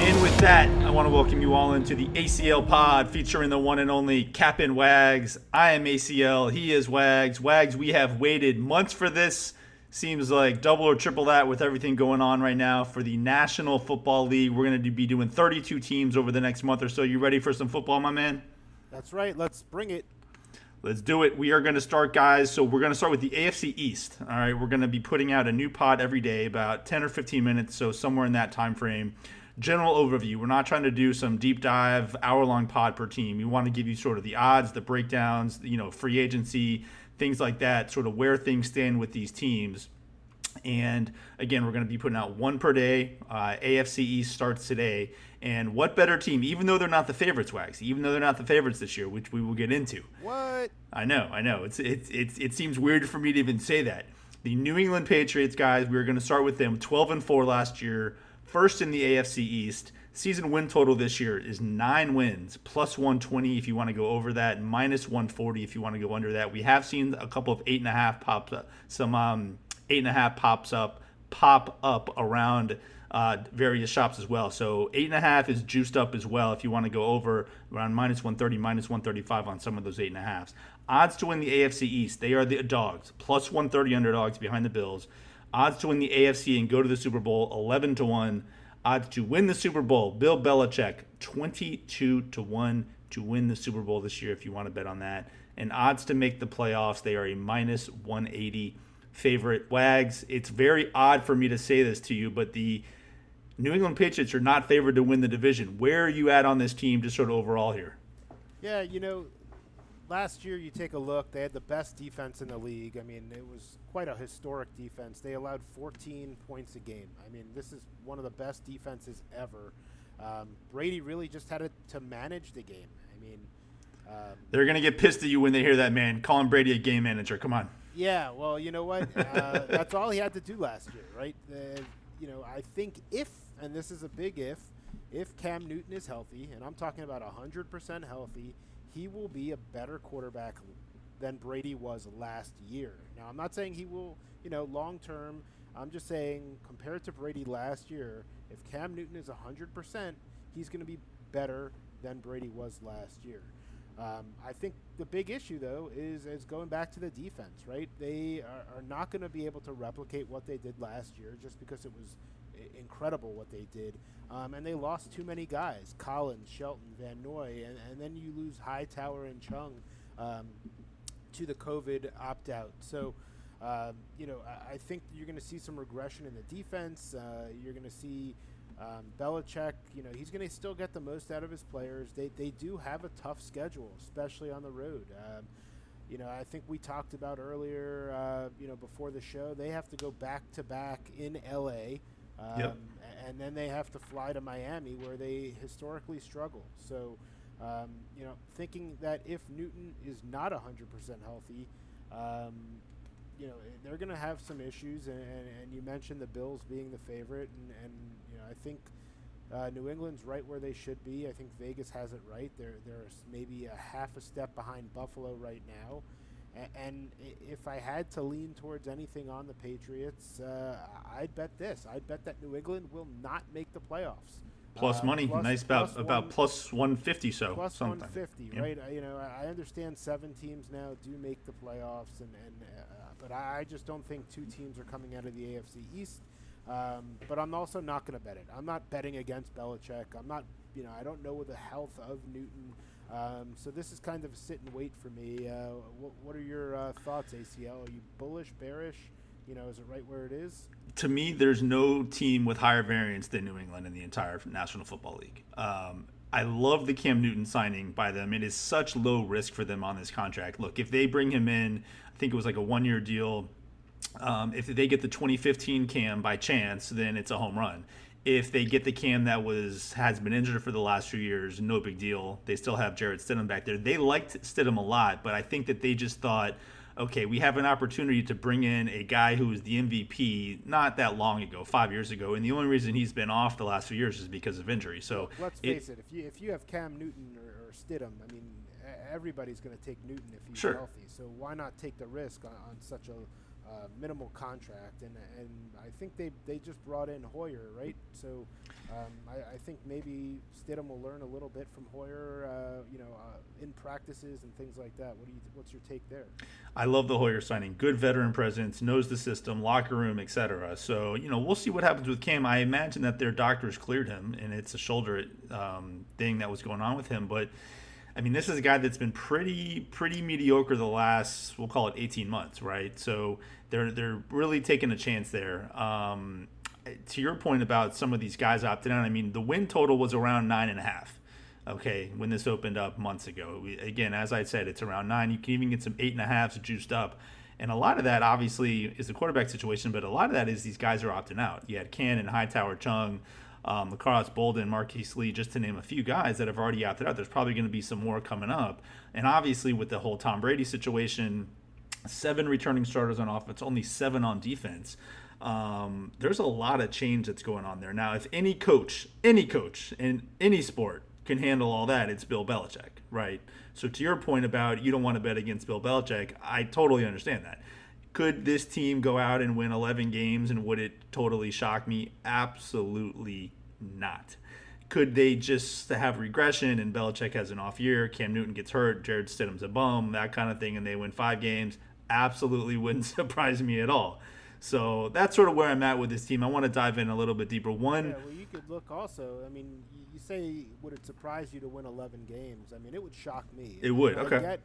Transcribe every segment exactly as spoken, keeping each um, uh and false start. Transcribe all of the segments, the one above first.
And with that, I want to welcome you all into the A C L Pod, featuring the one and only Cap and Wags. I am A C L, he is Wags. Wags, we have waited months for this. Seems like double or triple that with everything going on right now for the National Football League. We're going to be doing thirty-two teams over the next month or so. You ready for some football, my man? That's right. Let's bring it. Let's do it. We are going to start, guys. So we're going to start with the A F C East. All right. We're going to be putting out a new pod every day, about ten or fifteen minutes. So somewhere in that time frame. General overview. We're not trying to do some deep dive, hour-long pod per team. We want to give you sort of the odds, the breakdowns, you know, free agency, things like that, sort of where things stand with these teams. And again, we're going to be putting out one per day. Uh, A F C East starts today. And what better team, even though they're not the favorites, Wags, even though they're not the favorites this year, which we will get into. What? I know, I know. It's it's, it's it seems weird for me to even say that. The New England Patriots, guys, we're going to start with them twelve and four last year, first in the A F C East. Season win total this year is nine wins, plus one twenty if you want to go over that, minus one forty if you want to go under that. We have seen a couple of eight and a half pops up, some um, eight and a half pops up, pop up around uh, various shops as well. So eight and a half is juiced up as well if you want to go over around minus one thirty, minus one thirty-five on some of those eight and a halves. Odds to win the A F C East, they are the dogs, plus one thirty underdogs behind the Bills. Odds to win the A F C and go to the Super Bowl, eleven to one. Odds to win the Super Bowl, Bill Belichick, twenty-two to one to win the Super Bowl this year if you want to bet on that. And odds to make the playoffs, they are a minus one eighty favorite. Wags, it's very odd for me to say this to you, but the New England Patriots are not favored to win the division. Where are you at on this team just sort of overall here? Yeah, you know, last year you take a look, they had the best defense in the league. I mean, it was quite a historic defense. They allowed fourteen points a game. I mean, this is one of the best defenses ever. Um, Brady really just had it to manage the game. I mean, um, they're going to get pissed at you when they hear that, man. Calling Brady a game manager. Come on. Yeah, well, you know what? Uh, that's all he had to do last year, right? Uh, you know, I think if, and this is a big if, if Cam Newton is healthy, and I'm talking about one hundred percent healthy, he will be a better quarterback than Brady was last year. Now, I'm not saying he will, you know, long-term. I'm just saying compared to Brady last year, if Cam Newton is one hundred percent, he's going to be better than Brady was last year. Um, I think the big issue, though, is, is going back to the defense, right? They are, are not going to be able to replicate what they did last year just because it was incredible what they did. Um, and they lost too many guys, Collins, Shelton, Van Noy, and, and then you lose Hightower and Chung. Um, to the COVID opt-out. So, uh, you know, I, I think you're going to see some regression in the defense. Uh, you're going to see um, Belichick, you know, he's going to still get the most out of his players. They they do have a tough schedule, especially on the road. Um, you know, I think we talked about earlier, uh, you know, before the show, they have to go back-to-back in L A, um, yep. and then they have to fly to Miami where they historically struggle. So, Um, you know, thinking that if Newton is not one hundred percent healthy, um, you know, they're going to have some issues. And, and, and you mentioned the Bills being the favorite. And, and you know, I think uh, New England's right where they should be. I think Vegas has it right. They're, they're maybe a half a step behind Buffalo right now. A- and if I had to lean towards anything on the Patriots, uh, I'd bet this. I'd bet that New England will not make the playoffs. Plus money, uh, plus, nice plus about, about plus one fifty, so plus something. one fifty, yeah. Right? I, you know, I understand seven teams now do make the playoffs, and, and uh, but I just don't think two teams are coming out of the A F C East. Um, but I'm also not going to bet it. I'm not betting against Belichick. I'm not, you know, I don't know the health of Newton. Um, so this is kind of a sit and wait for me. Uh, what, what are your uh, thoughts, A C L? Are you bullish, bearish? You know, is it right where it is? To me, there's no team with higher variance than New England in the entire National Football League. Um, I love the Cam Newton signing by them. It is such low risk for them on this contract. Look, if they bring him in, I think it was like a one-year deal. Um, if they get the twenty fifteen Cam by chance, then it's a home run. If they get the Cam that was has been injured for the last few years, no big deal. They still have Jared Stidham back there. They liked Stidham a lot, but I think that they just thought, okay, we have an opportunity to bring in a guy who was the M V P not that long ago, five years ago, and the only reason he's been off the last few years is because of injury. So let's it, face it, if you if you have Cam Newton or, or Stidham, I mean, everybody's going to take Newton if he's sure. healthy. So why not take the risk on, on such a Uh, minimal contract, and and I think they they just brought in Hoyer, right? So um, I, I think maybe Stidham will learn a little bit from Hoyer, uh, you know, uh, in practices and things like that. What do you? What's your take there? I love the Hoyer signing. Good veteran presence, knows the system, locker room, et cetera. So you know, we'll see what happens with Cam. I imagine that their doctors cleared him, and it's a shoulder um, thing that was going on with him, but. I mean, this is a guy that's been pretty pretty mediocre the last, we'll call it eighteen months, right? So they're they're really taking a chance there. Um, to your point about some of these guys opting out, I mean, the win total was around nine and a half, okay, when this opened up months ago. We, again, as I said, it's around nine. You can even get some eight and a halves juiced up. And a lot of that, obviously, is the quarterback situation, but a lot of that is these guys are opting out. You had Cannon, Hightower, Chung, Um, Lacrosse, Bolden, Marquise Lee, just to name a few guys that have already opted out. There's probably going to be some more coming up. And obviously with the whole Tom Brady situation, seven returning starters on offense, only seven on defense. Um, there's a lot of change that's going on there. Now, if any coach, any coach in any sport can handle all that, it's Bill Belichick, right? So to your point about you don't want to bet against Bill Belichick, I totally understand that. Could this team go out and win eleven games and would it totally shock me? Absolutely not. Could they just have regression and Belichick has an off year, Cam Newton gets hurt, Jared Stidham's a bum, that kind of thing, and they win five games? Absolutely wouldn't surprise me at all. So that's sort of where I'm at with this team. I want to dive in a little bit deeper. One, yeah, well, you could look also. I mean, you say would it surprise you to win eleven games? I mean, it would shock me. It would. Okay. I get,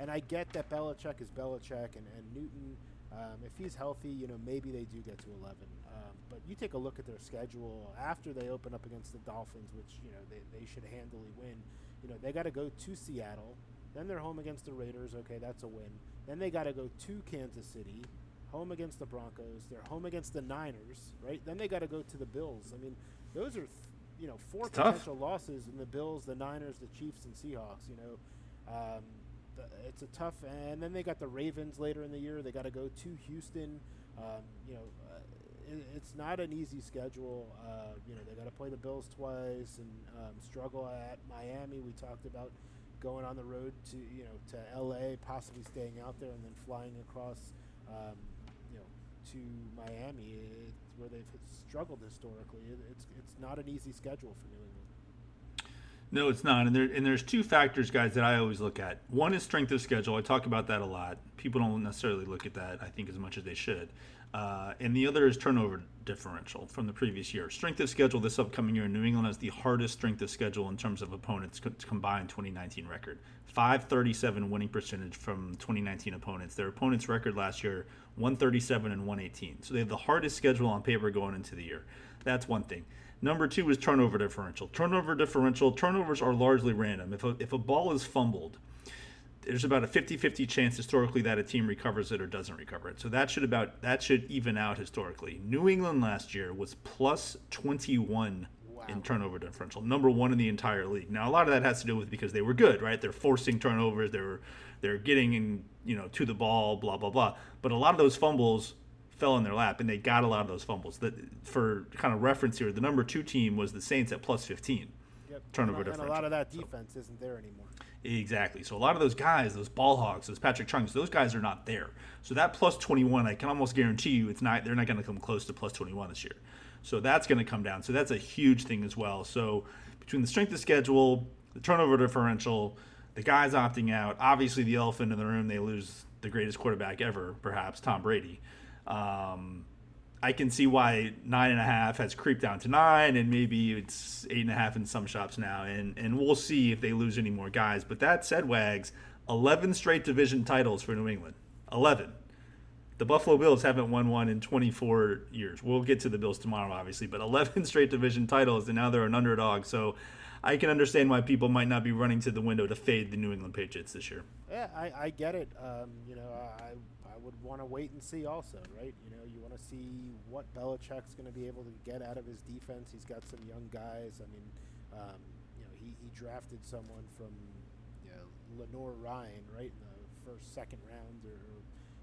and I get that Belichick is Belichick and, and Newton. Um, if he's healthy, you know, maybe they do get to eleven. Um, but you take a look at their schedule after they open up against the Dolphins, which, you know, they, they should handily win. You know, they got to go to Seattle. Then they're home against the Raiders. Okay, that's a win. Then they got to go to Kansas City, home against the Broncos. They're home against the Niners, right? Then they got to go to the Bills. I mean, those are, th- you know, four it's potential tough. losses in the Bills, the Niners, the Chiefs, and Seahawks, you know. Um, it's a tough, and then they got the Ravens later in the year. They got to go to Houston. Um, you know, uh, it, it's not an easy schedule. Uh, you know, they got to play the Bills twice and um, struggle at Miami. We talked about going on the road to, you know, to L A, possibly staying out there and then flying across, um, you know, to Miami, it, where they've struggled historically. It, it's it's not an easy schedule for New England. No, it's not. And there and there's two factors, guys, that I always look at. One is strength of schedule. I talk about that a lot. People don't necessarily look at that, I think, as much as they should. Uh, and the other is turnover differential from the previous year. Strength of schedule this upcoming year in New England has the hardest strength of schedule in terms of opponents' co- combined twenty nineteen record. five thirty-seven winning percentage from twenty nineteen opponents. Their opponents' record last year, one thirty-seven and one eighteen. So they have the hardest schedule on paper going into the year. That's one thing. Number two is turnover differential. Turnover differential, turnovers are largely random. If a, if a ball is fumbled, there's about a fifty-fifty chance historically that a team recovers it or doesn't recover it. So that should about that should even out historically. New England last year was plus twenty-one wow. in turnover differential, number one in the entire league. Now, a lot of that has to do with because they were good, right? They're forcing turnovers. They were, they're getting in, you know, to the ball, blah, blah, blah. But a lot of those fumbles fell in their lap, and they got a lot of those fumbles. That, for kind of reference here, the number two team was the Saints at plus fifteen. Yep. Turnover differential. And a lot of that defense so. isn't there anymore. Exactly. So a lot of those guys, those ball hogs, those Patrick Chunks, those guys are not there. So that plus twenty-one, I can almost guarantee you it's not. They're not going to come close to plus twenty-one this year. So that's going to come down. So that's a huge thing as well. So between the strength of schedule, the turnover differential, the guys opting out, obviously the elephant in the room, they lose the greatest quarterback ever, perhaps, Tom Brady. Um, I can see why nine and a half has creeped down to nine, and maybe it's eight and a half in some shops now. And, and we'll see if they lose any more guys. But that said, Wags, eleven straight division titles for New England. eleven. The Buffalo Bills haven't won one in twenty-four years. We'll get to the Bills tomorrow, obviously, but eleven straight division titles, and now they're an underdog. So I can understand why people might not be running to the window to fade the New England Patriots this year. Yeah, I, I get it. Um, you know, I, I would want to wait and see also, right? You know, you want to see what Belichick's going to be able to get out of his defense. He's got some young guys. I mean, um, you know, he, he drafted someone from, you know, Lenore Ryan, right, in the first, second round, or, or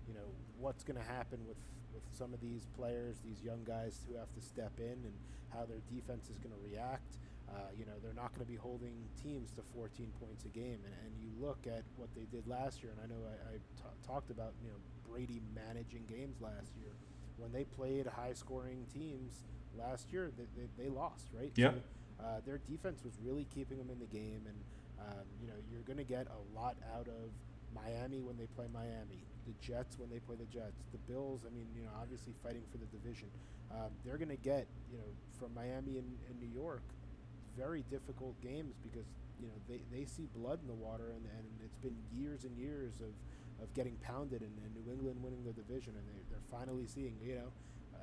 you know, what's going to happen with, with some of these players, these young guys who have to step in, and how their defense is going to react. Uh, you know, they're not going to be holding teams to fourteen points a game. And, and you look at what they did last year, and I know I, I t- talked about, you know, Brady managing games last year. When they played high-scoring teams last year, they, they, they lost, right? Yeah. So, uh, their defense was really keeping them in the game, and, um, you know, you're going to get a lot out of Miami when they play Miami, the Jets when they play the Jets, the Bills, I mean, you know, obviously fighting for the division. Um, they're going to get, you know, from Miami and, and New York, very difficult games because, you know, they, they see blood in the water, and, and it's been years and years of, of getting pounded, and, and New England winning the division, and they, they're finally seeing, you know,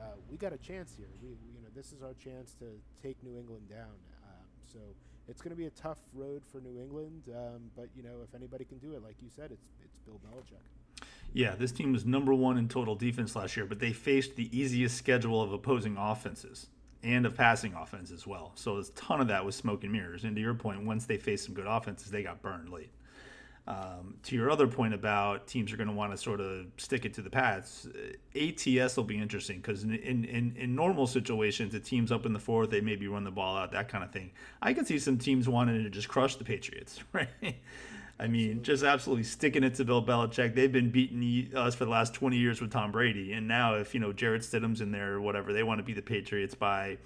uh, we got a chance here. We, you know, this is our chance to take New England down. Um, so it's going to be a tough road for New England, um, but, you know, if anybody can do it, like you said, it's it's Bill Belichick. Yeah, this team was number one in total defense last year, but they faced the easiest schedule of opposing offenses and of passing offense as well. So a ton of that was smoke and mirrors. And to your point, once they faced some good offenses, they got burned late. Um, to your other point about teams are going to want to sort of stick it to the Pats, A T S will be interesting because in, in, in normal situations, the team's up in the fourth, they maybe run the ball out, that kind of thing. I can see some teams wanting to just crush the Patriots, right? I mean, just absolutely sticking it to Bill Belichick. They've been beating us for the last twenty years with Tom Brady. And now if, you know, Jared Stidham's in there or whatever, they want to beat the Patriots by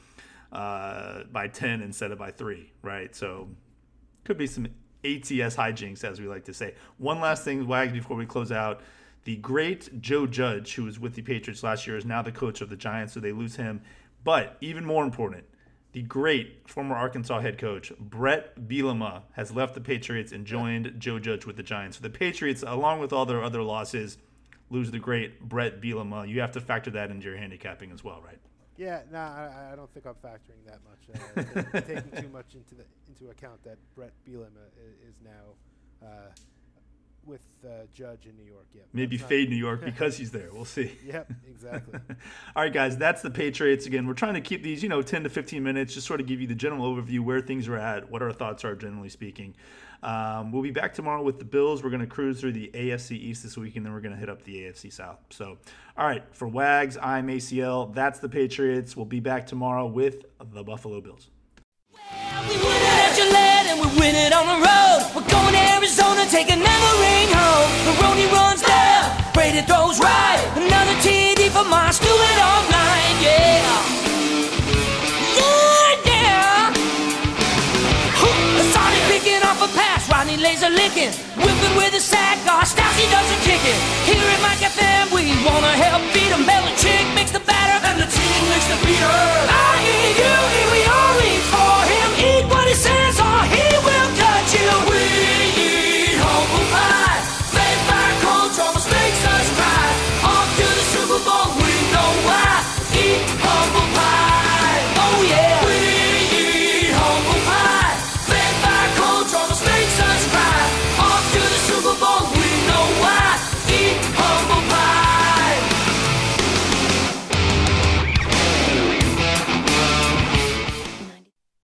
uh, by ten instead of by three, right? So could be some A T S hijinks, as we like to say. One last thing, Wags, before we close out. The great Joe Judge, who was with the Patriots last year, is now the coach of the Giants, so they lose him. But even more important, the great former Arkansas head coach, Brett Bielema, has left the Patriots and joined Joe Judge with the Giants. So the Patriots, along with all their other losses, lose the great Brett Bielema. You have to factor that into your handicapping as well, right? Yeah, no, I, I don't think I'm factoring that much. Uh, taking too much into the, into account that Brett Bielema is, is now uh, with uh, Judge in New York. Yep. Maybe fade New York because he's there. We'll see. Yep, exactly. All right, guys, that's the Patriots. Again, we're trying to keep these, you know, ten to fifteen minutes, just sort of give you the general overview, where things are at, what our thoughts are, generally speaking. Um, we'll be back tomorrow with the Bills. We're going to cruise through the A F C East this week, and then we're going to hit up the A F C South. So, all right, for Wags, I'm A C L. That's the Patriots. We'll be back tomorrow with the Buffalo Bills. Well, we win it at your lead, and we win it on the road. We're going to Arizona, take another ring home. Maroney runs left, Brady throws right. Another T D for Moss, do it all night, yeah. Off a pass, Rodney laser licking, whipping with a sad guard, Stassi doesn't kick it. Here at my cafe, we wanna help.